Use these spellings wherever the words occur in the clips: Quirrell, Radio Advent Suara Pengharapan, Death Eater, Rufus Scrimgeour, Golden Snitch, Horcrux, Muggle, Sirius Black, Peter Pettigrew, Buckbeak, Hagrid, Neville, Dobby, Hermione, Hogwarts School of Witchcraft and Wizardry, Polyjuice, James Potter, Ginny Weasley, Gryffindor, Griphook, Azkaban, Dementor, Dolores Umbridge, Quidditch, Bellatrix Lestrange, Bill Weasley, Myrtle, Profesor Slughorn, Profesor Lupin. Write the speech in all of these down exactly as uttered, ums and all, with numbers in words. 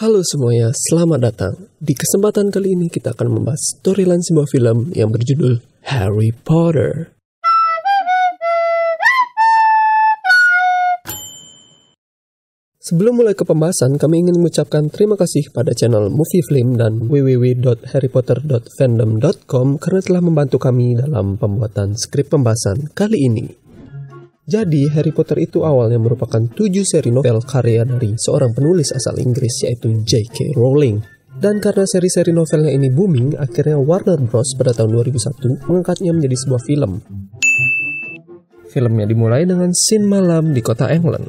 Halo semuanya, selamat datang. Di kesempatan kali ini kita akan membahas storyline sebuah film yang berjudul Harry Potter. Sebelum mulai ke pembahasan, kami ingin mengucapkan terima kasih pada channel Movie Film dan w w w dot harry potter dot fandom dot com karena telah membantu kami dalam pembuatan skrip pembahasan kali ini. Jadi, Harry Potter itu awalnya merupakan tujuh seri novel karya dari seorang penulis asal Inggris yaitu J K Rowling. Dan karena seri-seri novelnya ini booming, akhirnya Warner Bros. Pada tahun dua ribu satu mengangkatnya menjadi sebuah film. Filmnya dimulai dengan scene malam di kota England.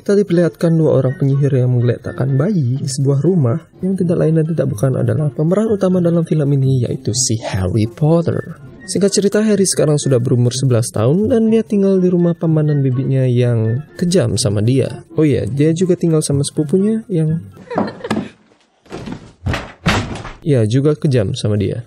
Kita diperlihatkan dua orang penyihir yang menggeletakkan bayi di sebuah rumah yang tidak lain dan tidak bukan adalah pemeran utama dalam film ini yaitu si Harry Potter. Singkat cerita, Harry sekarang sudah berumur sebelas tahun dan dia tinggal di rumah pamanan bibinya yang kejam sama dia. Oh iya, dia juga tinggal sama sepupunya yang... ya, juga kejam sama dia.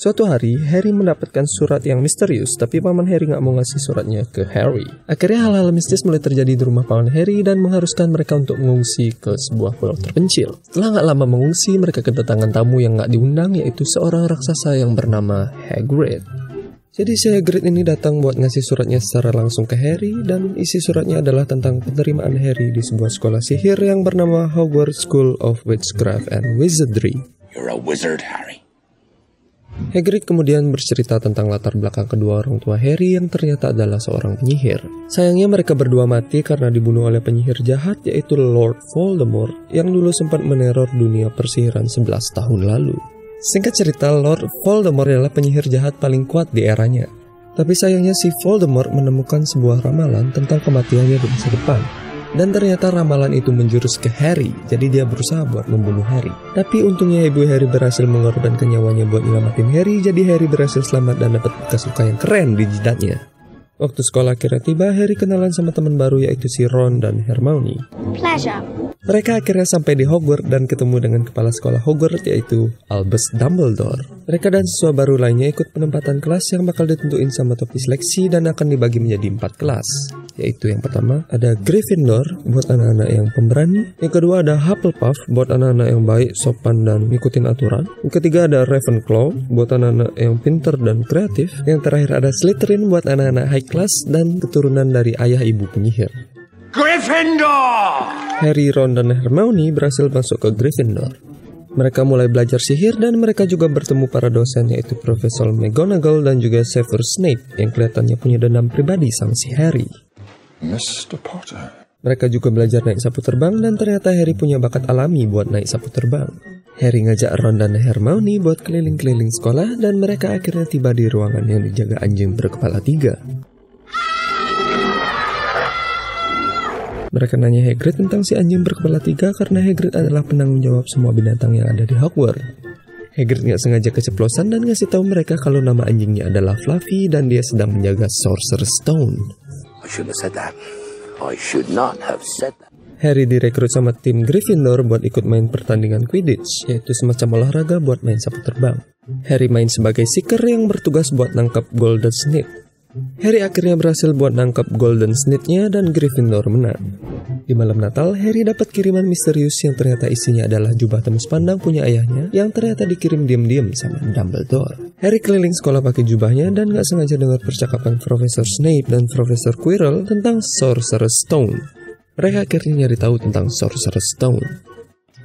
Suatu hari, Harry mendapatkan surat yang misterius, tapi paman Harry nggak mau ngasih suratnya ke Harry. Akhirnya hal-hal mistis mulai terjadi di rumah paman Harry dan mengharuskan mereka untuk mengungsi ke sebuah pulau terpencil. Setelah nggak lama mengungsi, mereka kedatangan tamu yang nggak diundang, yaitu seorang raksasa yang bernama Hagrid. Jadi si Hagrid ini datang buat ngasih suratnya secara langsung ke Harry, dan isi suratnya adalah tentang penerimaan Harry di sebuah sekolah sihir yang bernama Hogwarts School of Witchcraft and Wizardry. You're a wizard, Harry. Hagrid kemudian bercerita tentang latar belakang kedua orang tua Harry yang ternyata adalah seorang penyihir. Sayangnya mereka berdua mati karena dibunuh oleh penyihir jahat yaitu Lord Voldemort yang dulu sempat meneror dunia persihiran sebelas tahun lalu. Singkat cerita, Lord Voldemort adalah penyihir jahat paling kuat di eranya. Tapi sayangnya si Voldemort menemukan sebuah ramalan tentang kematiannya di masa depan. Dan ternyata ramalan itu menjurus ke Harry, jadi dia berusaha buat membunuh Harry. Tapi untungnya ibu Harry berhasil mengorbankan nyawanya buat nyelamatin Harry, jadi Harry berhasil selamat dan dapat bekas luka yang keren di jidatnya. Waktu sekolah akhirnya tiba, Harry kenalan sama teman baru yaitu si Ron dan Hermione. Pleasure. Mereka akhirnya sampai di Hogwarts dan ketemu dengan kepala sekolah Hogwarts yaitu Albus Dumbledore. Mereka dan siswa baru lainnya ikut penempatan kelas yang bakal ditentuin sama topik seleksi dan akan dibagi menjadi empat kelas. Yaitu yang pertama ada Gryffindor buat anak-anak yang pemberani, yang kedua ada Hufflepuff buat anak-anak yang baik, sopan dan ngikutin aturan, yang ketiga ada Ravenclaw buat anak-anak yang pintar dan kreatif, yang terakhir ada Slytherin buat anak-anak high class dan keturunan dari ayah ibu penyihir. Gryffindor! Harry, Ron, dan Hermione berhasil masuk ke Gryffindor. Mereka mulai belajar sihir dan mereka juga bertemu para dosen yaitu Profesor McGonagall dan juga Severus Snape yang kelihatannya punya dendam pribadi sama si Harry. mister Potter. Mereka juga belajar naik sapu terbang dan ternyata Harry punya bakat alami buat naik sapu terbang. Harry ngajak Ron dan Hermione buat keliling-keliling sekolah dan mereka akhirnya tiba di ruangan yang dijaga anjing berkepala tiga. Mereka nanya Hagrid tentang si anjing berkepala tiga karena Hagrid adalah penanggung jawab semua binatang yang ada di Hogwarts. Hagrid nggak sengaja keceplosan dan ngasih tahu mereka kalau nama anjingnya adalah Fluffy dan dia sedang menjaga Sorcerer's Stone. I should have said that. I should not have said that. Harry direkrut sama tim Gryffindor buat ikut main pertandingan Quidditch, yaitu semacam olahraga buat main sapu terbang. Harry main sebagai seeker yang bertugas buat nangkap Golden Snitch. Harry akhirnya berhasil buat nangkap Golden Snitch-nya dan Gryffindor menang. Di malam Natal, Harry dapat kiriman misterius yang ternyata isinya adalah jubah tembus pandang punya ayahnya yang ternyata dikirim diam-diam sama Dumbledore. Harry keliling sekolah pakai jubahnya dan gak sengaja dengar percakapan Profesor Snape dan Profesor Quirrell tentang Sorcerer's Stone. Mereka akhirnya nyari tahu tentang Sorcerer's Stone.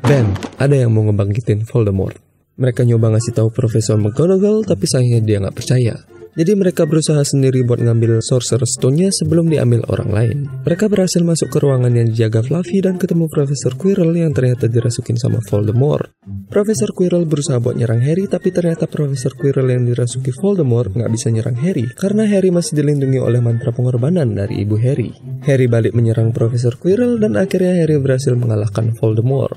Bam, ada yang mau ngebangkitin Voldemort. Mereka nyoba ngasih tahu Profesor McGonagall, tapi sayangnya dia nggak percaya. Jadi mereka berusaha sendiri buat ngambil Sorcerer's Stone-nya sebelum diambil orang lain. Mereka berhasil masuk ke ruangan yang dijaga Fluffy dan ketemu Profesor Quirrell yang ternyata dirasukin sama Voldemort. Profesor Quirrell berusaha buat nyerang Harry, tapi ternyata Profesor Quirrell yang dirasuki Voldemort nggak bisa nyerang Harry karena Harry masih dilindungi oleh mantra pengorbanan dari ibu Harry. Harry balik menyerang Profesor Quirrell dan akhirnya Harry berhasil mengalahkan Voldemort.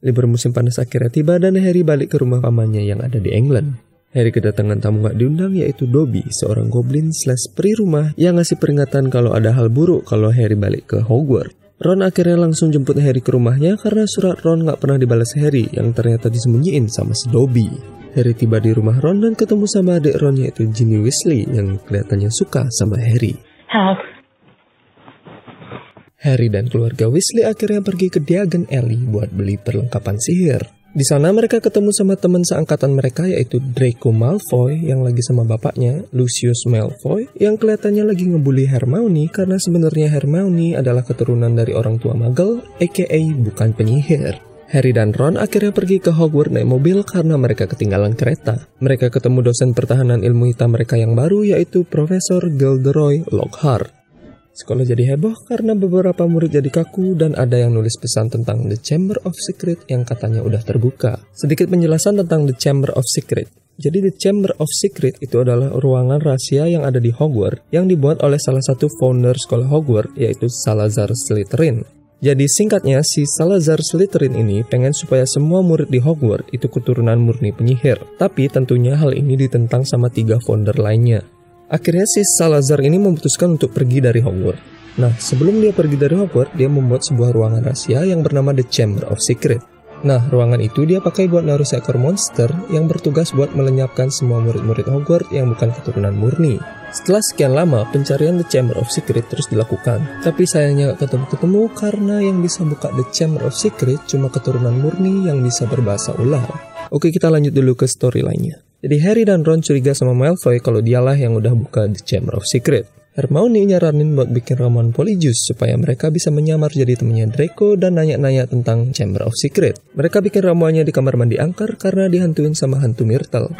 Libur musim panas akhirnya tiba dan Harry balik ke rumah pamannya yang ada di England. Harry kedatangan tamu gak diundang yaitu Dobby, seorang goblin slash peri rumah yang ngasih peringatan kalau ada hal buruk kalau Harry balik ke Hogwarts. Ron akhirnya langsung jemput Harry ke rumahnya karena surat Ron gak pernah dibalas Harry yang ternyata disembunyiin sama si Dobby. Harry tiba di rumah Ron dan ketemu sama adik Ron yaitu Ginny Weasley yang kelihatannya suka sama Harry. How? Harry dan keluarga Weasley akhirnya pergi ke Diagon Alley buat beli perlengkapan sihir. Di sana mereka ketemu sama teman seangkatan mereka yaitu Draco Malfoy yang lagi sama bapaknya, Lucius Malfoy, yang kelihatannya lagi ngebully Hermione karena sebenarnya Hermione adalah keturunan dari orang tua Muggle, aka bukan penyihir. Harry dan Ron akhirnya pergi ke Hogwarts naik mobil karena mereka ketinggalan kereta. Mereka ketemu dosen pertahanan ilmu hitam mereka yang baru yaitu Profesor Gilderoy Lockhart. Sekolah jadi heboh karena beberapa murid jadi kaku dan ada yang nulis pesan tentang The Chamber of Secrets yang katanya udah terbuka. Sedikit penjelasan tentang The Chamber of Secrets. Jadi The Chamber of Secret itu adalah ruangan rahasia yang ada di Hogwarts yang dibuat oleh salah satu founder sekolah Hogwarts yaitu Salazar Slytherin. Jadi singkatnya, si Salazar Slytherin ini pengen supaya semua murid di Hogwarts itu keturunan murni penyihir. Tapi tentunya hal ini ditentang sama tiga founder lainnya. Akhirnya si Salazar ini memutuskan untuk pergi dari Hogwarts. Nah, sebelum dia pergi dari Hogwarts, dia membuat sebuah ruangan rahasia yang bernama The Chamber of Secret. Nah, ruangan itu dia pakai buat naruh seekor monster yang bertugas buat melenyapkan semua murid-murid Hogwarts yang bukan keturunan murni. Setelah sekian lama, pencarian The Chamber of Secret terus dilakukan. Tapi sayangnya gak ketemu-ketemu karena yang bisa buka The Chamber of Secret cuma keturunan murni yang bisa berbahasa ular. Oke, kita lanjut dulu ke story lainnya. Jadi Harry dan Ron curiga sama Malfoy kalau dialah yang udah buka The Chamber of Secret. Hermione nyaranin buat bikin ramuan Polyjuice supaya mereka bisa menyamar jadi temannya Draco dan nanya-nanya tentang Chamber of Secret. Mereka bikin ramuannya di kamar mandi angker karena dihantuin sama hantu Myrtle.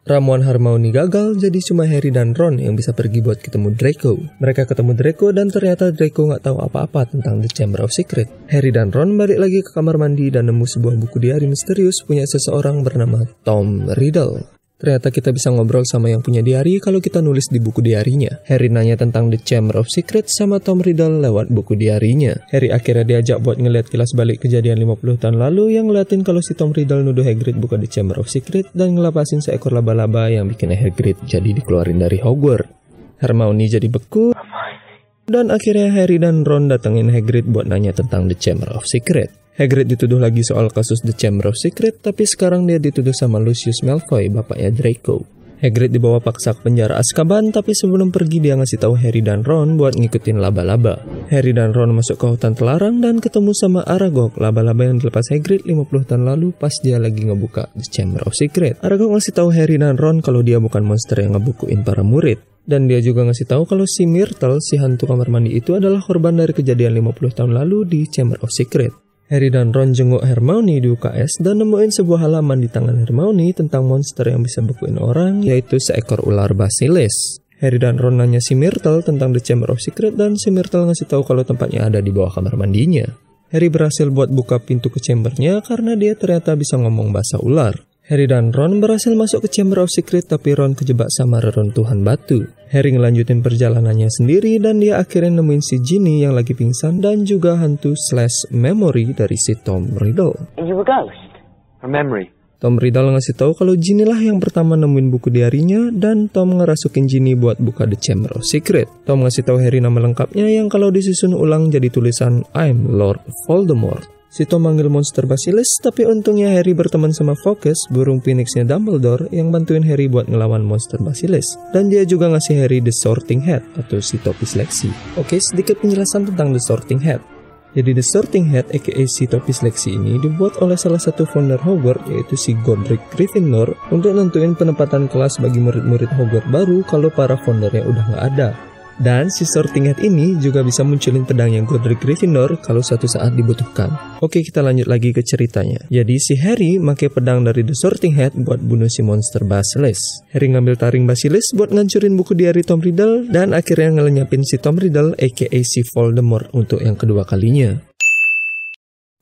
Ramuan Hermione gagal, jadi cuma Harry dan Ron yang bisa pergi buat ketemu Draco. Mereka ketemu Draco dan ternyata Draco nggak tahu apa-apa tentang The Chamber of Secret. Harry dan Ron balik lagi ke kamar mandi dan nemu sebuah buku diari misterius punya seseorang bernama Tom Riddle. Ternyata kita bisa ngobrol sama yang punya diari kalau kita nulis di buku diarinya. Harry nanya tentang The Chamber of Secrets sama Tom Riddle lewat buku diarinya. Harry akhirnya diajak buat ngeliat kilas balik kejadian lima puluh tahun lalu yang ngeliatin kalau si Tom Riddle nuduh Hagrid buka The Chamber of Secret dan ngelapasin seekor laba-laba yang bikin Hagrid jadi dikeluarin dari Hogwarts. Hermione jadi beku dan akhirnya Harry dan Ron datengin Hagrid buat nanya tentang The Chamber of Secret. Hagrid dituduh lagi soal kasus The Chamber of Secret, tapi sekarang dia dituduh sama Lucius Malfoy, bapaknya Draco. Hagrid dibawa paksa ke penjara Azkaban, tapi sebelum pergi dia ngasih tahu Harry dan Ron buat ngikutin laba-laba. Harry dan Ron masuk ke hutan terlarang dan ketemu sama Aragog, laba-laba yang dilepas Hagrid lima puluh tahun lalu pas dia lagi ngebuka The Chamber of Secret. Aragog ngasih tahu Harry dan Ron kalau dia bukan monster yang ngebukuin para murid. Dan dia juga ngasih tahu kalau si Myrtle, si hantu kamar mandi itu adalah korban dari kejadian lima puluh tahun lalu di Chamber of Secret. Harry dan Ron jenguk Hermione di U K S dan nemuin sebuah halaman di tangan Hermione tentang monster yang bisa bekuin orang, yaitu seekor ular basilisk. Harry dan Ron nanya si Myrtle tentang The Chamber of Secret dan si Myrtle ngasih tahu kalau tempatnya ada di bawah kamar mandinya. Harry berhasil buat buka pintu ke chambernya karena dia ternyata bisa ngomong bahasa ular. Harry dan Ron berhasil masuk ke Chamber of Secret tapi Ron kejebak sama reruntuhan batu. Harry ngelanjutin perjalanannya sendiri dan dia akhirnya nemuin si Ginny yang lagi pingsan dan juga hantu slash memory dari si Tom Riddle. You a ghost? A memory. Tom Riddle ngasih tahu kalau Ginny lah yang pertama nemuin buku diarinya dan Tom ngerasukin Ginny buat buka The Chamber of Secret. Tom ngasih tahu Harry nama lengkapnya yang kalau disusun ulang jadi tulisan I'm Lord Voldemort. Si Tom manggil monster basilisk, tapi untungnya Harry berteman sama Focus, burung phoenixnya Dumbledore, yang bantuin Harry buat ngelawan monster basilisk. Dan dia juga ngasih Harry The Sorting Hat, atau si topi seleksi. Oke, sedikit penjelasan tentang The Sorting Hat. Jadi The Sorting Hat, aka si topi seleksi ini, dibuat oleh salah satu founder Hogwarts, yaitu si Godric Gryffindor, untuk nentuin penempatan kelas bagi murid-murid Hogwarts baru kalau para foundernya udah nggak ada. Dan si Sorting Hat ini juga bisa munculin pedangnya Godric Gryffindor kalau suatu saat dibutuhkan. Oke, kita lanjut lagi ke ceritanya. Jadi si Harry pakai pedang dari The Sorting Hat buat bunuh si monster basilisk. Harry ngambil taring basilisk buat ngancurin buku diari Tom Riddle dan akhirnya ngelenyapin si Tom Riddle aka si Voldemort untuk yang kedua kalinya.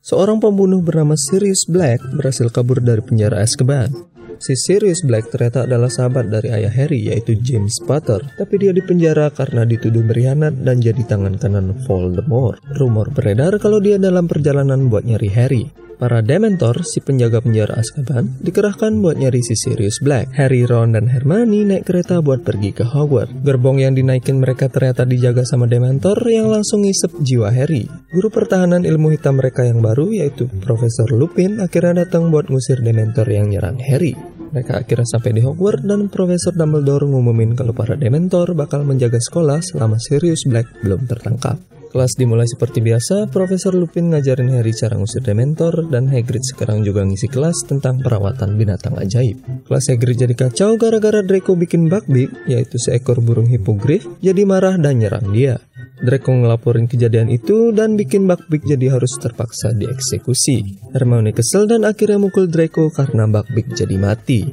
Seorang pembunuh bernama Sirius Black berhasil kabur dari penjara Azkaban. Si Sirius Black ternyata adalah sahabat dari ayah Harry yaitu James Potter, tapi dia dipenjara karena dituduh berkhianat dan jadi tangan kanan Voldemort. Rumor beredar kalau dia dalam perjalanan buat nyari Harry. Para Dementor, si penjaga penjara Azkaban, dikerahkan buat nyari si Sirius Black. Harry, Ron, dan Hermione naik kereta buat pergi ke Hogwarts. Gerbong yang dinaikin mereka ternyata dijaga sama Dementor yang langsung ngisep jiwa Harry. Guru pertahanan ilmu hitam mereka yang baru, yaitu Profesor Lupin, akhirnya datang buat ngusir Dementor yang nyerang Harry. Mereka akhirnya sampai di Hogwarts dan Profesor Dumbledore ngumumin kalau para Dementor bakal menjaga sekolah selama Sirius Black belum tertangkap. Kelas dimulai seperti biasa, Profesor Lupin ngajarin Harry cara ngusir Dementor dan Hagrid sekarang juga ngisi kelas tentang perawatan binatang ajaib. Kelas Hagrid jadi kacau gara-gara Draco bikin Buckbeak, yaitu seekor burung hipogrif, jadi marah dan nyerang dia. Draco ngelaporin kejadian itu dan bikin Buckbeak jadi harus terpaksa dieksekusi. Hermione kesel dan akhirnya mukul Draco karena Buckbeak jadi mati.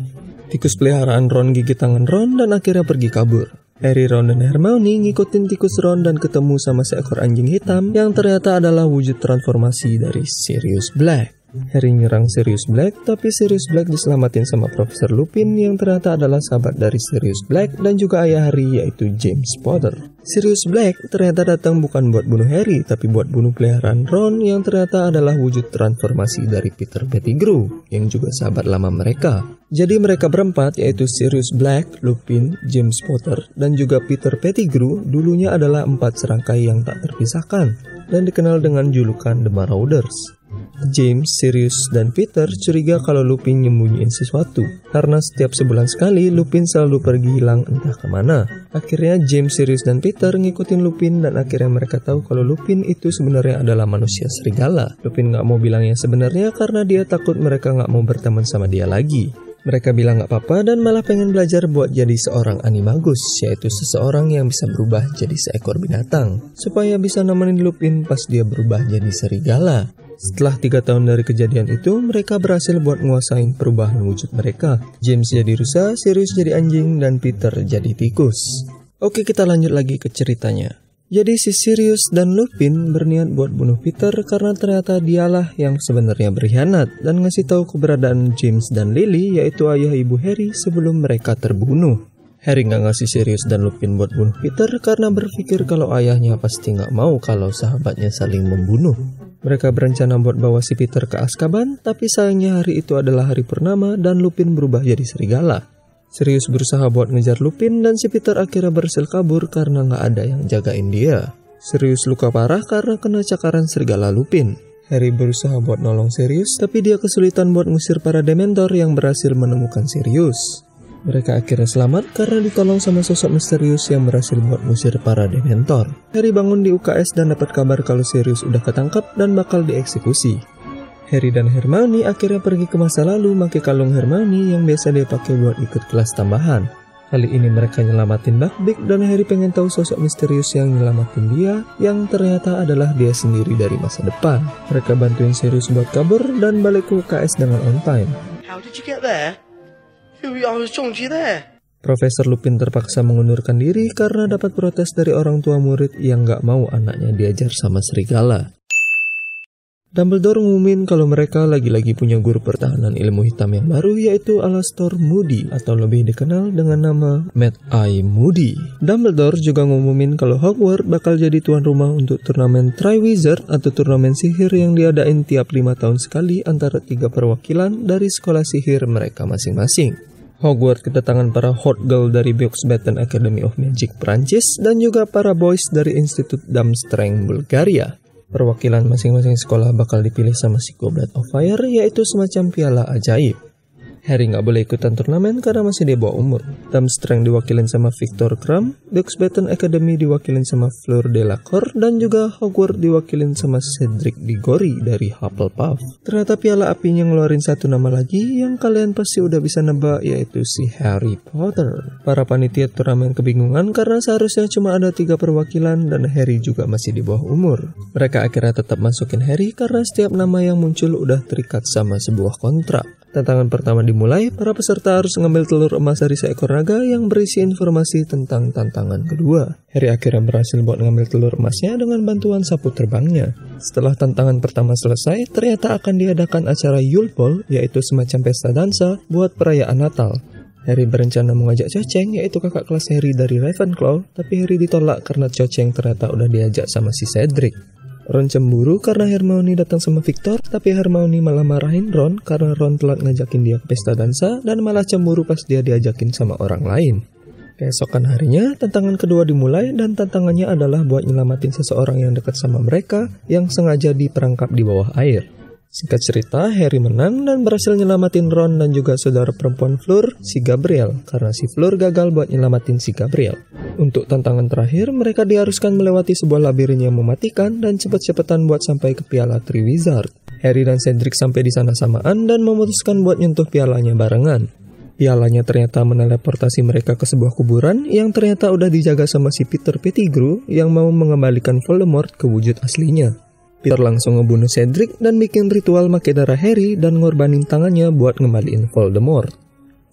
Tikus peliharaan Ron gigit tangan Ron dan akhirnya pergi kabur. Harry, Ron, dan Hermione ngikutin tikus Ron dan ketemu sama seekor anjing hitam yang ternyata adalah wujud transformasi dari Sirius Black. Harry nyerang Sirius Black, tapi Sirius Black diselamatin sama Profesor Lupin yang ternyata adalah sahabat dari Sirius Black dan juga ayah Harry, yaitu James Potter. Sirius Black ternyata datang bukan buat bunuh Harry, tapi buat bunuh peliharaan Ron yang ternyata adalah wujud transformasi dari Peter Pettigrew yang juga sahabat lama mereka. Jadi mereka berempat, yaitu Sirius Black, Lupin, James Potter, dan juga Peter Pettigrew dulunya adalah empat serangkai yang tak terpisahkan dan dikenal dengan julukan The Marauders. James, Sirius, dan Peter curiga kalau Lupin nyembunyiin sesuatu karena setiap sebulan sekali Lupin selalu pergi hilang entah kemana. Akhirnya James, Sirius, dan Peter ngikutin Lupin dan akhirnya mereka tahu kalau Lupin itu sebenarnya adalah manusia serigala. Lupin gak mau bilang yang sebenarnya karena dia takut mereka gak mau berteman sama dia lagi. Mereka bilang gak apa-apa dan malah pengen belajar buat jadi seorang animagus, yaitu seseorang yang bisa berubah jadi seekor binatang, supaya bisa nemenin Lupin pas dia berubah jadi serigala. Setelah tiga tahun dari kejadian itu, mereka berhasil buat nguasain perubahan wujud mereka. James jadi rusa, Sirius jadi anjing, dan Peter jadi tikus. Oke, kita lanjut lagi ke ceritanya. Jadi si Sirius dan Lupin berniat buat bunuh Peter karena ternyata dialah yang sebenarnya berkhianat dan ngasih tahu keberadaan James dan Lily, yaitu ayah ibu Harry, sebelum mereka terbunuh. Harry nggak ngasih Sirius dan Lupin buat bunuh Peter karena berpikir kalau ayahnya pasti nggak mau kalau sahabatnya saling membunuh. Mereka berencana buat bawa si Peter ke Azkaban, tapi sayangnya hari itu adalah hari purnama dan Lupin berubah jadi serigala. Sirius berusaha buat ngejar Lupin dan si Peter akhirnya berhasil kabur karena nggak ada yang jagain dia. Sirius luka parah karena kena cakaran serigala Lupin. Harry berusaha buat nolong Sirius, tapi dia kesulitan buat ngusir para Dementor yang berhasil menemukan Sirius. Mereka akhirnya selamat karena ditolong sama sosok misterius yang berhasil buat ngusir para Dementor. Harry bangun di U K S dan dapat kabar kalau Sirius udah ketangkap dan bakal dieksekusi. Harry dan Hermione akhirnya pergi ke masa lalu pakai kalung Hermione yang biasa dia pakai buat ikut kelas tambahan. Kali ini mereka nyelamatin Buckbeak dan Harry pengen tahu sosok misterius yang nyelamatin dia yang ternyata adalah dia sendiri dari masa depan. Mereka bantuin Sirius buat kabur dan balik ke U K S dengan on time. How did you get there? I was talking to you there. Profesor Lupin terpaksa mengundurkan diri karena dapat protes dari orang tua murid yang gak mau anaknya diajar sama serigala. Dumbledore ngumumin kalau mereka lagi-lagi punya guru pertahanan ilmu hitam yang baru, yaitu Alastor Moody atau lebih dikenal dengan nama Mad Eye Moody. Dumbledore juga ngumumin kalau Hogwarts bakal jadi tuan rumah untuk turnamen Triwizard atau turnamen sihir yang diadain tiap lima tahun sekali antara tiga perwakilan dari sekolah sihir mereka masing-masing. Hogwarts kedatangan para hot girl dari Beauxbatons Academy of Magic Prancis dan juga para boys dari Institut Durmstrang Bulgaria. Perwakilan masing-masing sekolah bakal dipilih sama si Goblet of Fire, yaitu semacam piala ajaib. Harry nggak boleh ikutan turnamen karena masih di bawah umur. Durmstrang diwakilin sama Victor Crumb, Duxbaton Academy diwakilin sama Fleur Delacour, dan juga Hogwarts diwakilin sama Cedric Diggory dari Hufflepuff. Ternyata piala apinya ngeluarin satu nama lagi yang kalian pasti udah bisa nebak, yaitu si Harry Potter. Para panitia turnamen kebingungan karena seharusnya cuma ada tiga perwakilan dan Harry juga masih di bawah umur. Mereka akhirnya tetap masukin Harry karena setiap nama yang muncul udah terikat sama sebuah kontrak. Tantangan pertama dimulai, para peserta harus mengambil telur emas dari seekor naga yang berisi informasi tentang tantangan kedua. Harry akhirnya berhasil buat mengambil telur emasnya dengan bantuan sapu terbangnya. Setelah tantangan pertama selesai, ternyata akan diadakan acara Yule Ball, yaitu semacam pesta dansa buat perayaan Natal. Harry berencana mengajak Cho Chang, yaitu kakak kelas Harry dari Ravenclaw, tapi Harry ditolak karena Cho Chang ternyata udah diajak sama si Cedric. Ron cemburu karena Hermione datang sama Victor, tapi Hermione malah marahin Ron karena Ron telat ngajakin dia ke pesta dansa dan malah cemburu pas dia diajakin sama orang lain. Keesokan harinya, tantangan kedua dimulai dan tantangannya adalah buat nyelamatin seseorang yang dekat sama mereka yang sengaja diperangkap di bawah air. Singkat cerita, Harry menang dan berhasil nyelamatin Ron dan juga saudara perempuan Fleur, si Gabriel, karena si Fleur gagal buat nyelamatin si Gabriel. Untuk tantangan terakhir, mereka diharuskan melewati sebuah labirin yang mematikan dan cepet-cepetan buat sampai ke piala Triwizard. Harry dan Cedric sampai di sana samaan dan memutuskan buat nyentuh pialanya barengan. Pialanya ternyata meneleportasi mereka ke sebuah kuburan yang ternyata udah dijaga sama si Peter Pettigrew yang mau mengembalikan Voldemort ke wujud aslinya. Peter langsung ngebunuh Cedric dan bikin ritual make darah Harry dan ngorbanin tangannya buat ngembaliin Voldemort.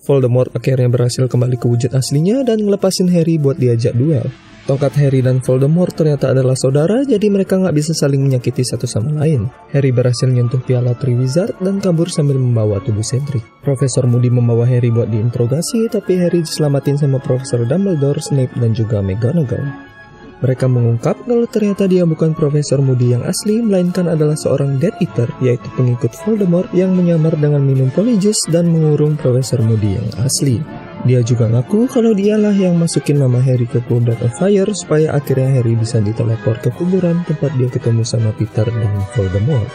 Voldemort akhirnya berhasil kembali ke wujud aslinya dan ngelepasin Harry buat diajak duel. Tongkat Harry dan Voldemort ternyata adalah saudara, jadi mereka nggak bisa saling menyakiti satu sama lain. Harry berhasil nyentuh piala Triwizard dan kabur sambil membawa tubuh Cedric. Profesor Moody membawa Harry buat diinterogasi, tapi Harry diselamatin sama Profesor Dumbledore, Snape, dan juga McGonagall. Mereka mengungkap kalau ternyata dia bukan Profesor Moody yang asli, melainkan adalah seorang Death Eater, yaitu pengikut Voldemort yang menyamar dengan minum Polyjuice dan mengurung Profesor Moody yang asli. Dia juga ngaku kalau dialah yang masukin nama Harry ke Goblet of Fire supaya akhirnya Harry bisa diteleport ke kuburan tempat dia ketemu sama Peter dan Voldemort.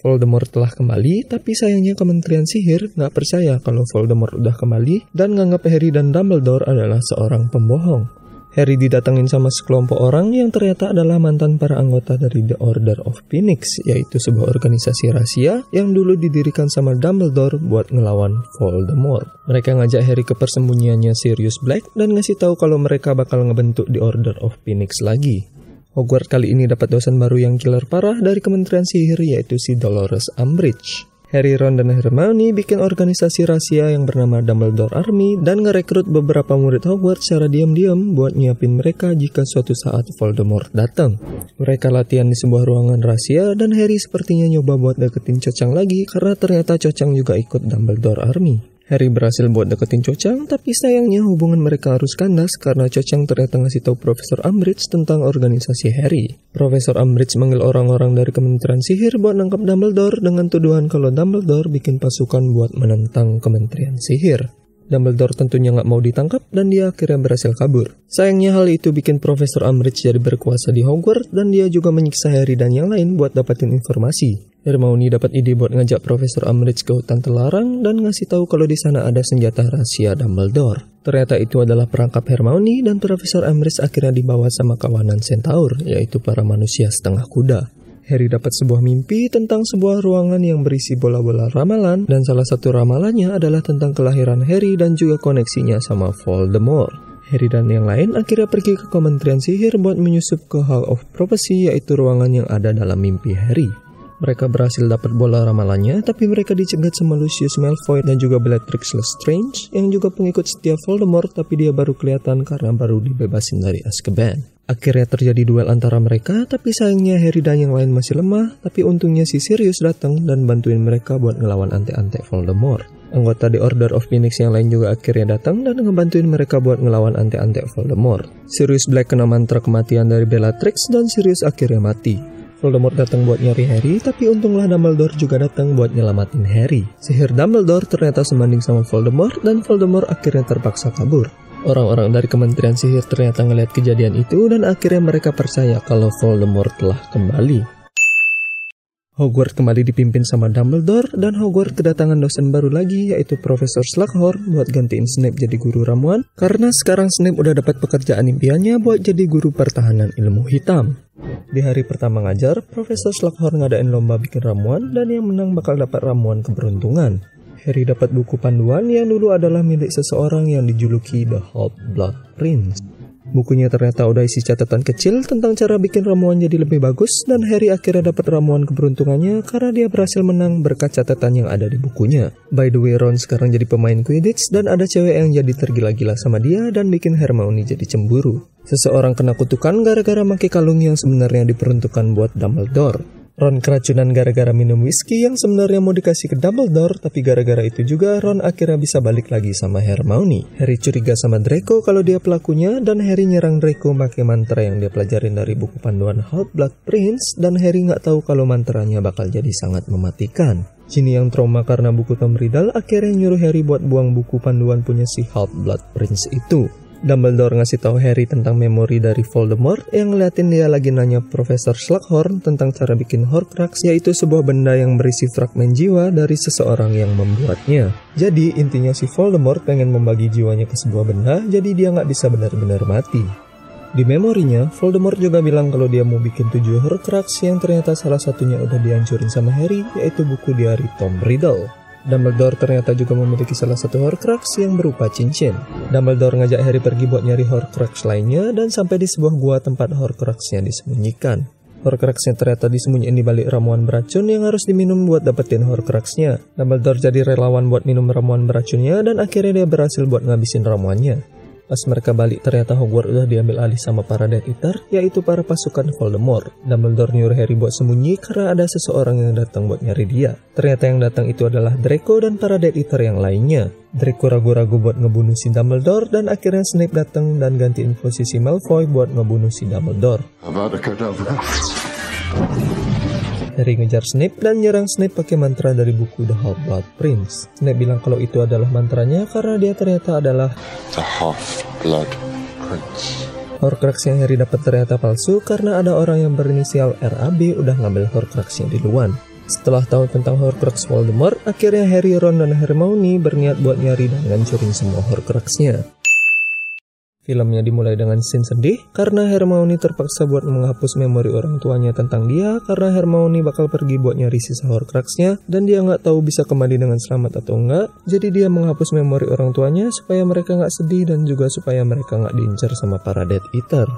Voldemort telah kembali, tapi sayangnya Kementerian Sihir nggak percaya kalau Voldemort udah kembali dan nganggap Harry dan Dumbledore adalah seorang pembohong. Harry didatengin sama sekelompok orang yang ternyata adalah mantan para anggota dari The Order of Phoenix, yaitu sebuah organisasi rahasia yang dulu didirikan sama Dumbledore buat ngelawan Voldemort. Mereka ngajak Harry ke persembunyiannya Sirius Black dan ngasih tahu kalau mereka bakal ngebentuk The Order of Phoenix lagi. Hogwarts kali ini dapat dosen baru yang killer parah dari Kementerian Sihir, yaitu si Dolores Umbridge. Harry, Ron, dan Hermione bikin organisasi rahasia yang bernama Dumbledore Army dan ngerekrut beberapa murid Hogwarts secara diam-diam buat nyiapin mereka jika suatu saat Voldemort datang. Mereka latihan di sebuah ruangan rahasia dan Harry sepertinya nyoba buat deketin Cho Chang lagi karena ternyata Cho Chang juga ikut Dumbledore Army. Harry berhasil buat deketin Cho Chang, tapi sayangnya hubungan mereka harus kandas karena Cho Chang ternyata ngasih tahu Profesor Umbridge tentang organisasi Harry. Profesor Umbridge manggil orang-orang dari Kementerian Sihir buat nangkap Dumbledore dengan tuduhan kalau Dumbledore bikin pasukan buat menentang Kementerian Sihir. Dumbledore tentunya nggak mau ditangkap dan dia akhirnya berhasil kabur. Sayangnya hal itu bikin Profesor Umbridge jadi berkuasa di Hogwarts dan dia juga menyiksa Harry dan yang lain buat dapatin informasi. Hermione dapat ide buat ngajak Profesor Umbridge ke hutan terlarang dan ngasih tahu kalau di sana ada senjata rahasia Dumbledore. Ternyata itu adalah perangkap Hermione dan Profesor Umbridge akhirnya dibawa sama kawanan Centaur, yaitu para manusia setengah kuda. Harry dapat sebuah mimpi tentang sebuah ruangan yang berisi bola-bola ramalan dan salah satu ramalannya adalah tentang kelahiran Harry dan juga koneksinya sama Voldemort. Harry dan yang lain akhirnya pergi ke Kementerian Sihir buat menyusup ke Hall of Prophecy, yaitu ruangan yang ada dalam mimpi Harry. Mereka berhasil dapat bola ramalannya, tapi mereka dicegat sama Lucius Malfoy dan juga Bellatrix Lestrange, yang juga pengikut setia Voldemort, tapi dia baru kelihatan karena baru dibebasin dari Azkaban. Akhirnya terjadi duel antara mereka, tapi sayangnya Harry dan yang lain masih lemah, tapi untungnya si Sirius datang dan bantuin mereka buat ngelawan ante-ante Voldemort. Anggota The Order of Phoenix yang lain juga akhirnya datang dan ngebantuin mereka buat ngelawan ante-ante Voldemort. Sirius Black kena mantra kematian dari Bellatrix dan Sirius akhirnya mati. Voldemort datang buat nyari Harry, tapi untunglah Dumbledore juga datang buat nyelamatin Harry. Sihir Dumbledore ternyata sebanding sama Voldemort dan Voldemort akhirnya terpaksa kabur. Orang-orang dari Kementerian Sihir ternyata ngeliat kejadian itu dan akhirnya mereka percaya kalau Voldemort telah kembali. Hogwarts kembali dipimpin sama Dumbledore dan Hogwarts kedatangan dosen baru lagi, yaitu Profesor Slughorn buat gantiin Snape jadi guru ramuan karena sekarang Snape udah dapat pekerjaan impiannya buat jadi guru pertahanan ilmu hitam. Di hari pertama ngajar, Profesor Slughorn ngadain lomba bikin ramuan dan yang menang bakal dapat ramuan keberuntungan. Harry dapat buku panduan yang dulu adalah milik seseorang yang dijuluki The Half Blood Prince. Bukunya ternyata udah isi catatan kecil tentang cara bikin ramuan jadi lebih bagus dan Harry akhirnya dapat ramuan keberuntungannya karena dia berhasil menang berkat catatan yang ada di bukunya. By the way, Ron sekarang jadi pemain Quidditch dan ada cewek yang jadi tergila-gila sama dia dan bikin Hermione jadi cemburu. Seseorang kena kutukan gara-gara pakai kalung yang sebenarnya diperuntukkan buat Dumbledore. Ron keracunan gara-gara minum whisky yang sebenarnya mau dikasih ke Dumbledore, tapi gara-gara itu juga Ron akhirnya bisa balik lagi sama Hermione. Harry curiga sama Draco kalau dia pelakunya dan Harry nyerang Draco pakai mantra yang dia pelajarin dari buku panduan Half-Blood Prince dan Harry nggak tahu kalau mantranya bakal jadi sangat mematikan. Ginny yang trauma karena buku Tom Riddle akhirnya nyuruh Harry buat buang buku panduan punya si Half-Blood Prince itu. Dumbledore ngasih tahu Harry tentang memori dari Voldemort yang ngeliatin dia lagi nanya Profesor Slughorn tentang cara bikin Horcrux, yaitu sebuah benda yang berisi fragmen jiwa dari seseorang yang membuatnya. Jadi intinya si Voldemort pengen membagi jiwanya ke sebuah benda, jadi dia nggak bisa benar-benar mati. Di memorinya, Voldemort juga bilang kalau dia mau bikin tujuh Horcrux yang ternyata salah satunya udah dihancurin sama Harry, yaitu buku diari Tom Riddle. Dumbledore ternyata juga memiliki salah satu Horcrux yang berupa cincin. Dumbledore ngajak Harry pergi buat nyari Horcrux lainnya dan sampai di sebuah gua tempat Horcruxnya disembunyikan. Horcruxnya ternyata disembunyiin di balik ramuan beracun yang harus diminum buat dapetin Horcruxnya. Dumbledore jadi relawan buat minum ramuan beracunnya dan akhirnya dia berhasil buat ngabisin ramuannya. Pas mereka balik ternyata Hogwarts udah diambil alih sama para Death Eater, yaitu para pasukan Voldemort. Dumbledore nyuruh Harry buat sembunyi karena ada seseorang yang datang buat nyari dia. Ternyata yang datang itu adalah Draco dan para Death Eater yang lainnya. Draco ragu-ragu buat ngebunuh si Dumbledore dan akhirnya Snape datang dan gantiin posisi Malfoy buat ngebunuh si Dumbledore. Harry ngejar Snape dan nyerang Snape pakai mantra dari buku The Half Blood Prince. Snape bilang kalau itu adalah mantranya karena dia ternyata adalah The Half Blood Prince. Horcrux yang Harry dapat ternyata palsu karena ada orang yang berinisial R A B udah ngambil Horcruxnya di luar. Setelah tahu tentang Horcrux Voldemort, akhirnya Harry, Ron, dan Hermione berniat buat nyari dan ngancurin semua Horcruxnya. Filmnya dimulai dengan scene sedih karena Hermione terpaksa buat menghapus memori orang tuanya tentang dia karena Hermione bakal pergi buat nyari sisa Horcruxnya dan dia nggak tahu bisa kembali dengan selamat atau enggak. Jadi dia menghapus memori orang tuanya supaya mereka nggak sedih dan juga supaya mereka nggak diincar sama para Death Eater.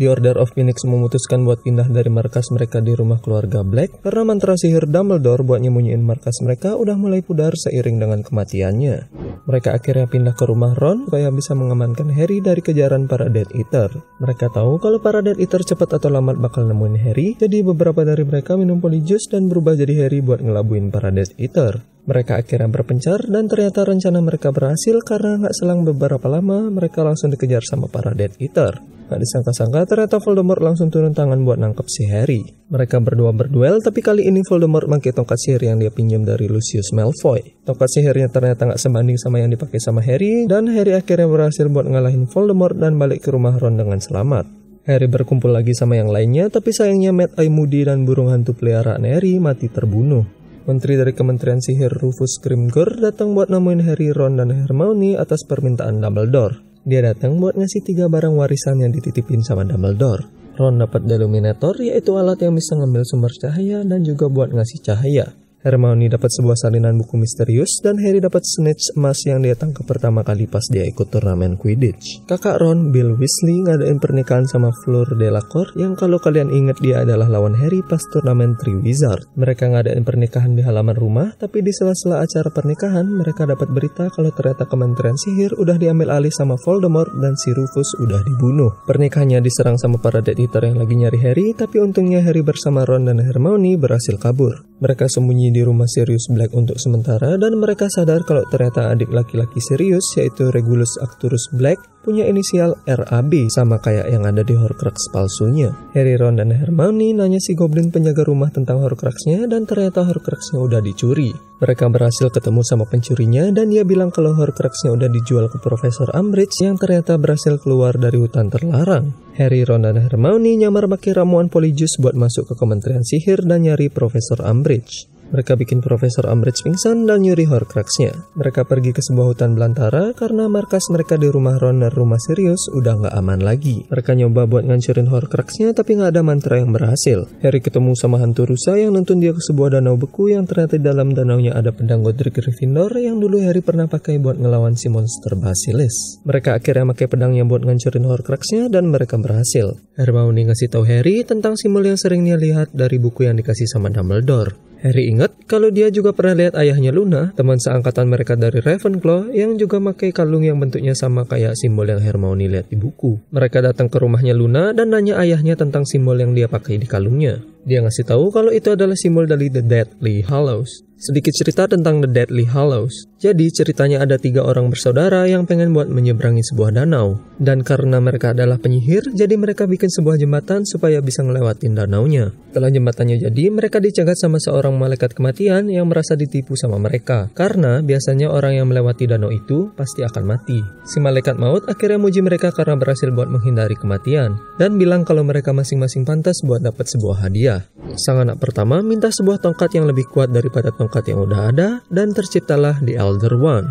The Order of Phoenix memutuskan buat pindah dari markas mereka di rumah keluarga Black karena mantra sihir Dumbledore buat nyembunyiin markas mereka udah mulai pudar seiring dengan kematiannya. Mereka akhirnya pindah ke rumah Ron supaya bisa mengamankan Harry dari kejaran para Death Eater. Mereka tahu kalau para Death Eater cepat atau lambat bakal nemuin Harry, jadi beberapa dari mereka minum Polyjuice dan berubah jadi Harry buat ngelabuin para Death Eater. Mereka akhirnya berpencar dan ternyata rencana mereka berhasil karena nggak selang beberapa lama mereka langsung dikejar sama para Death Eater. Nggak disangka-sangka ternyata Voldemort langsung turun tangan buat nangkep si Harry. Mereka berdua berduel tapi kali ini Voldemort pakai tongkat sihir yang dia pinjam dari Lucius Malfoy. Tongkat sihirnya ternyata nggak sebanding sama yang dipakai sama Harry dan Harry akhirnya berhasil buat ngalahin Voldemort dan balik ke rumah Ron dengan selamat. Harry berkumpul lagi sama yang lainnya tapi sayangnya Mad-Eye Moody dan burung hantu peliharaan Harry mati terbunuh. Menteri dari Kementerian Sihir Rufus Scrimgeour datang buat nemuin Harry, Ron, dan Hermione atas permintaan Dumbledore. Dia datang buat ngasih tiga barang warisan yang dititipin sama Dumbledore. Ron dapat Deluminator, yaitu alat yang bisa ngambil sumber cahaya dan juga buat ngasih cahaya. Hermione dapat sebuah salinan buku misterius dan Harry dapat snitch emas yang dia tangkap pertama kali pas dia ikut turnamen Quidditch. Kakak Ron, Bill Weasley, ngadain pernikahan sama Fleur Delacour yang kalau kalian inget dia adalah lawan Harry pas turnamen Triwizard. Mereka ngadain pernikahan di halaman rumah, tapi di sela-sela acara pernikahan mereka dapat berita kalau ternyata Kementerian Sihir udah diambil alih sama Voldemort dan si Rufus udah dibunuh. Pernikahannya diserang sama para Death Eater yang lagi nyari Harry, tapi untungnya Harry bersama Ron dan Hermione berhasil kabur. Mereka sembunyi di rumah Sirius Black untuk sementara dan mereka sadar kalau ternyata adik laki-laki Sirius yaitu Regulus Arcturus Black punya inisial R A B sama kayak yang ada di Horcrux palsunya. Harry, Ron, dan Hermione nanya si Goblin penjaga rumah tentang Horcruxnya dan ternyata Horcruxnya udah dicuri. Mereka berhasil ketemu sama pencurinya dan dia bilang kalau Horcruxnya udah dijual ke Profesor Umbridge yang ternyata berhasil keluar dari hutan terlarang. Harry, Ron, dan Hermione nyamar pakai ramuan Polyjuice buat masuk ke Kementerian Sihir dan nyari Profesor Umbridge. Mereka bikin Profesor Umbridge pingsan dan nyuri Horcruxnya. Mereka pergi ke sebuah hutan belantara karena markas mereka di rumah Ron dan rumah Sirius udah nggak aman lagi. Mereka nyoba buat ngancurin Horcruxnya tapi nggak ada mantra yang berhasil. Harry ketemu sama hantu rusa yang nuntun dia ke sebuah danau beku yang ternyata di dalam danaunya ada pedang Godric Gryffindor yang dulu Harry pernah pakai buat ngelawan si monster Basilisk. Mereka akhirnya pakai pedangnya buat ngancurin Horcruxnya dan mereka berhasil. Hermione ngasih tahu Harry tentang simbol yang sering dia lihat dari buku yang dikasih sama Dumbledore. Harry ingat kalau dia juga pernah lihat ayahnya Luna, teman seangkatan mereka dari Ravenclaw yang juga pakai kalung yang bentuknya sama kayak simbol yang Hermione lihat di buku. Mereka datang ke rumahnya Luna dan nanya ayahnya tentang simbol yang dia pakai di kalungnya. Dia ngasih tahu kalau itu adalah simbol dari The Deathly Hallows. Sedikit cerita tentang The Deathly Hallows. Jadi ceritanya ada tiga orang bersaudara yang pengen buat menyeberangi sebuah danau. Dan karena mereka adalah penyihir, jadi mereka bikin sebuah jembatan supaya bisa ngelewatin danaunya. Setelah jembatannya jadi, mereka dicegat sama seorang malaikat kematian yang merasa ditipu sama mereka. Karena biasanya orang yang melewati danau itu pasti akan mati. Si malaikat maut akhirnya muji mereka karena berhasil buat menghindari kematian. Dan bilang kalau mereka masing-masing pantas buat dapat sebuah hadiah. Sang anak pertama minta sebuah tongkat yang lebih kuat daripada tongkat yang udah ada, dan terciptalah The Elder Wand.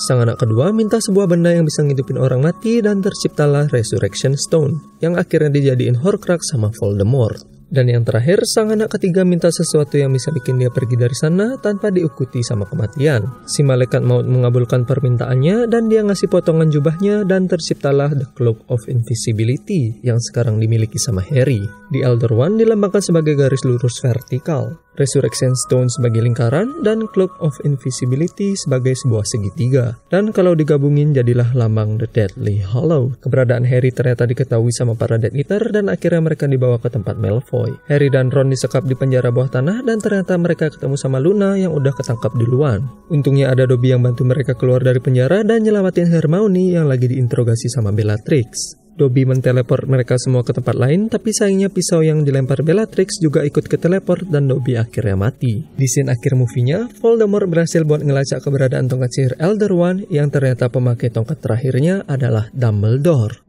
Sang anak kedua minta sebuah benda yang bisa ngidupin orang mati, dan terciptalah Resurrection Stone, yang akhirnya dijadiin Horcrux sama Voldemort. Dan yang terakhir, sang anak ketiga minta sesuatu yang bisa bikin dia pergi dari sana tanpa diikuti sama kematian. Si malaikat maut mengabulkan permintaannya dan dia ngasih potongan jubahnya dan terciptalah The Cloak of Invisibility yang sekarang dimiliki sama Harry. The Elder Wand dilambangkan sebagai garis lurus vertikal, Resurrection Stone sebagai lingkaran, dan Cloak of Invisibility sebagai sebuah segitiga. Dan kalau digabungin jadilah lambang The Deathly Hallows. Keberadaan Harry ternyata diketahui sama para Death Eater dan akhirnya mereka dibawa ke tempat Malfoy. Harry dan Ron disekap di penjara bawah tanah dan ternyata mereka ketemu sama Luna yang udah ketangkap duluan. Untungnya ada Dobby yang bantu mereka keluar dari penjara dan nyelamatin Hermione yang lagi diinterogasi sama Bellatrix. Dobby menteleport mereka semua ke tempat lain, tapi sayangnya pisau yang dilempar Bellatrix juga ikut ke teleport dan Dobby akhirnya mati. Di scene akhir movie-nya, Voldemort berhasil buat ngelacak keberadaan tongkat sihir Elder Wand yang ternyata pemakai tongkat terakhirnya adalah Dumbledore.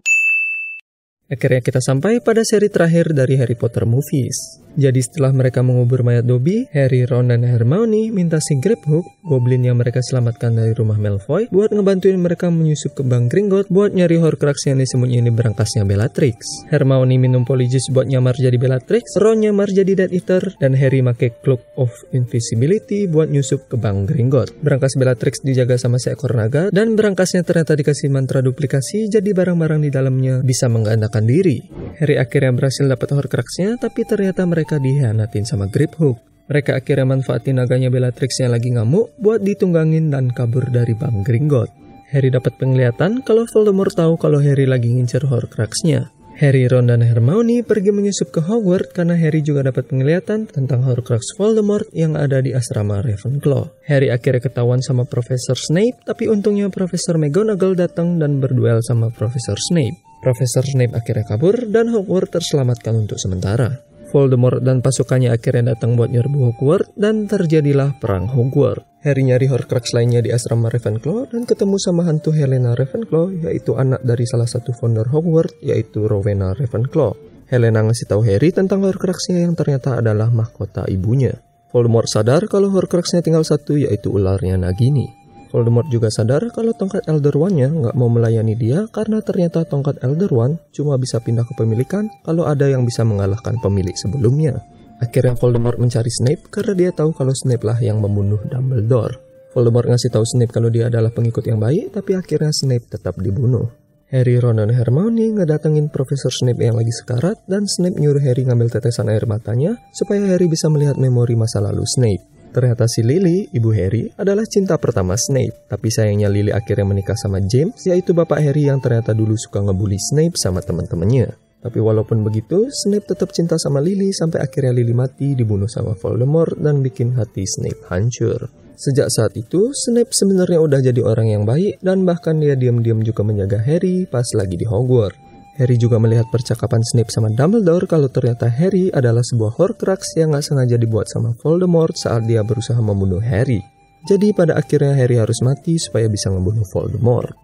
Akhirnya kita sampai pada seri terakhir dari Harry Potter movies. Jadi setelah mereka mengubur mayat Dobby, Harry, Ron, dan Hermione minta si Griphook, goblin yang mereka selamatkan dari rumah Malfoy, buat ngebantuin mereka menyusup ke Bank Gringotts buat nyari Horcrux yang disembunyiin di berangkasnya Bellatrix. Hermione minum Polyjuice buat nyamar jadi Bellatrix, Ron nyamar jadi Death Eater, dan Harry pakai Cloak of Invisibility buat nyusup ke Bank Gringotts. Berangkas Bellatrix dijaga sama seekor naga, dan berangkasnya ternyata dikasih mantra duplikasi, jadi barang-barang di dalamnya bisa menggandakan diri. Harry akhirnya berhasil dapat Horcruxnya, tapi ternyata mereka dihianatin sama Griphook. Mereka akhirnya manfaatin naganya Bellatrix yang lagi ngamuk buat ditunggangin dan kabur dari Bank Gringotts. Harry dapat penglihatan kalau Voldemort tahu kalau Harry lagi ngincer Horcruxnya. Harry, Ron, dan Hermione pergi menyusup ke Hogwarts karena Harry juga dapat penglihatan tentang Horcrux Voldemort yang ada di asrama Ravenclaw. Harry akhirnya ketahuan sama Profesor Snape, tapi untungnya Profesor McGonagall datang dan berduel sama Profesor Snape. Profesor Snape akhirnya kabur dan Hogwarts terselamatkan untuk sementara. Voldemort dan pasukannya akhirnya datang buat nyerbu Hogwarts dan terjadilah perang Hogwarts. Harry nyari Horcrux lainnya di asrama Ravenclaw dan ketemu sama hantu Helena Ravenclaw, yaitu anak dari salah satu founder Hogwarts, yaitu Rowena Ravenclaw. Helena ngasih tahu Harry tentang Horcruxnya yang ternyata adalah mahkota ibunya. Voldemort sadar kalau Horcruxnya tinggal satu, yaitu ularnya Nagini. Voldemort juga sadar kalau tongkat Elder Wand-nya nggak mau melayani dia karena ternyata tongkat Elder Wand cuma bisa pindah kepemilikan kalau ada yang bisa mengalahkan pemilik sebelumnya. Akhirnya Voldemort mencari Snape karena dia tahu kalau Snape lah yang membunuh Dumbledore. Voldemort ngasih tahu Snape kalau dia adalah pengikut yang baik, tapi akhirnya Snape tetap dibunuh. Harry, Ron, dan Hermione ngedatengin Profesor Snape yang lagi sekarat dan Snape nyuruh Harry ngambil tetesan air matanya supaya Harry bisa melihat memori masa lalu Snape. Ternyata si Lily, ibu Harry, adalah cinta pertama Snape. Tapi sayangnya Lily akhirnya menikah sama James, yaitu bapak Harry yang ternyata dulu suka ngebully Snape sama teman-temannya. Tapi walaupun begitu, Snape tetap cinta sama Lily sampai akhirnya Lily mati dibunuh sama Voldemort dan bikin hati Snape hancur. Sejak saat itu, Snape sebenarnya udah jadi orang yang baik dan bahkan dia diam-diam juga menjaga Harry pas lagi di Hogwarts. Harry juga melihat percakapan Snape sama Dumbledore kalau ternyata Harry adalah sebuah Horcrux yang nggak sengaja dibuat sama Voldemort saat dia berusaha membunuh Harry. Jadi pada akhirnya Harry harus mati supaya bisa membunuh Voldemort.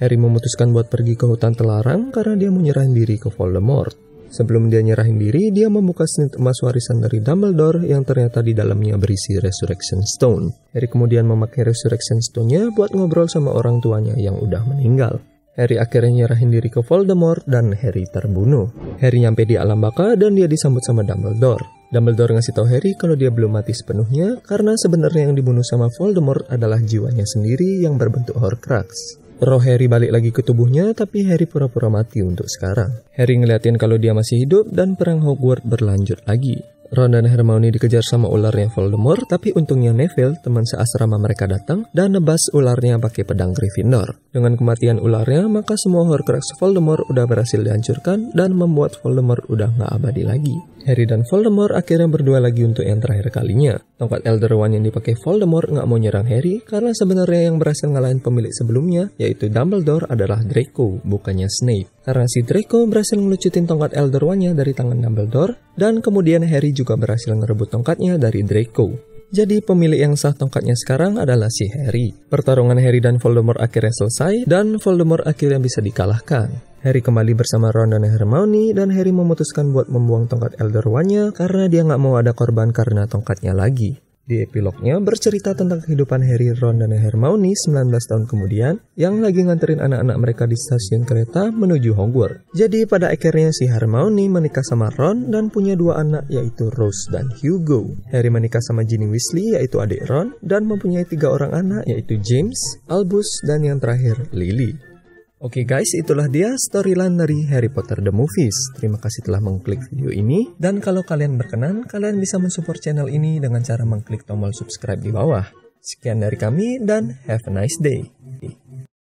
Harry memutuskan buat pergi ke hutan terlarang karena dia mau nyerahin diri ke Voldemort. Sebelum dia nyerahin diri, dia membuka snit emas warisan dari Dumbledore yang ternyata di dalamnya berisi Resurrection Stone. Harry kemudian memakai Resurrection Stone-nya buat ngobrol sama orang tuanya yang udah meninggal. Harry akhirnya nyerahin diri ke Voldemort dan Harry terbunuh. Harry nyampe di alam baka dan dia disambut sama Dumbledore. Dumbledore ngasih tahu Harry kalau dia belum mati sepenuhnya karena sebenarnya yang dibunuh sama Voldemort adalah jiwanya sendiri yang berbentuk Horcrux. Roh Harry balik lagi ke tubuhnya, tapi Harry pura-pura mati untuk sekarang. Harry ngeliatin kalau dia masih hidup dan perang Hogwarts berlanjut lagi. Ron dan Hermione dikejar sama ularnya Voldemort, tapi untungnya Neville, teman seasrama mereka datang dan nebas ularnya pakai pedang Gryffindor. Dengan kematian ularnya, maka semua Horcrux Voldemort udah berhasil dihancurkan dan membuat Voldemort udah nggak abadi lagi. Harry dan Voldemort akhirnya berdua lagi untuk yang terakhir kalinya. Tongkat Elder Wand yang dipakai Voldemort nggak mau nyerang Harry karena sebenarnya yang berhasil ngalahin pemilik sebelumnya, yaitu Dumbledore, adalah Draco, bukannya Snape. Karena si Draco berhasil ngelucutin tongkat Elder Wand-nya dari tangan Dumbledore, dan kemudian Harry juga berhasil ngerebut tongkatnya dari Draco. Jadi pemilik yang sah tongkatnya sekarang adalah si Harry. Pertarungan Harry dan Voldemort akhirnya selesai, dan Voldemort akhirnya bisa dikalahkan. Harry kembali bersama Ron dan Hermione, dan Harry memutuskan buat membuang tongkat Elder Wand-nya karena dia nggak mau ada korban karena tongkatnya lagi. Di epilognya bercerita tentang kehidupan Harry, Ron, dan Hermione sembilan belas tahun kemudian yang lagi nganterin anak-anak mereka di stasiun kereta menuju Hogwarts. Jadi pada akhirnya si Hermione menikah sama Ron dan punya dua anak, yaitu Rose dan Hugo. Harry menikah sama Ginny Weasley, yaitu adik Ron, dan mempunyai tiga orang anak, yaitu James, Albus, dan yang terakhir Lily. Oke guys, itulah dia storyline dari Harry Potter The Movies. Terima kasih telah mengklik video ini. Dan kalau kalian berkenan, kalian bisa mensupport channel ini dengan cara mengklik tombol subscribe di bawah. Sekian dari kami dan have a nice day.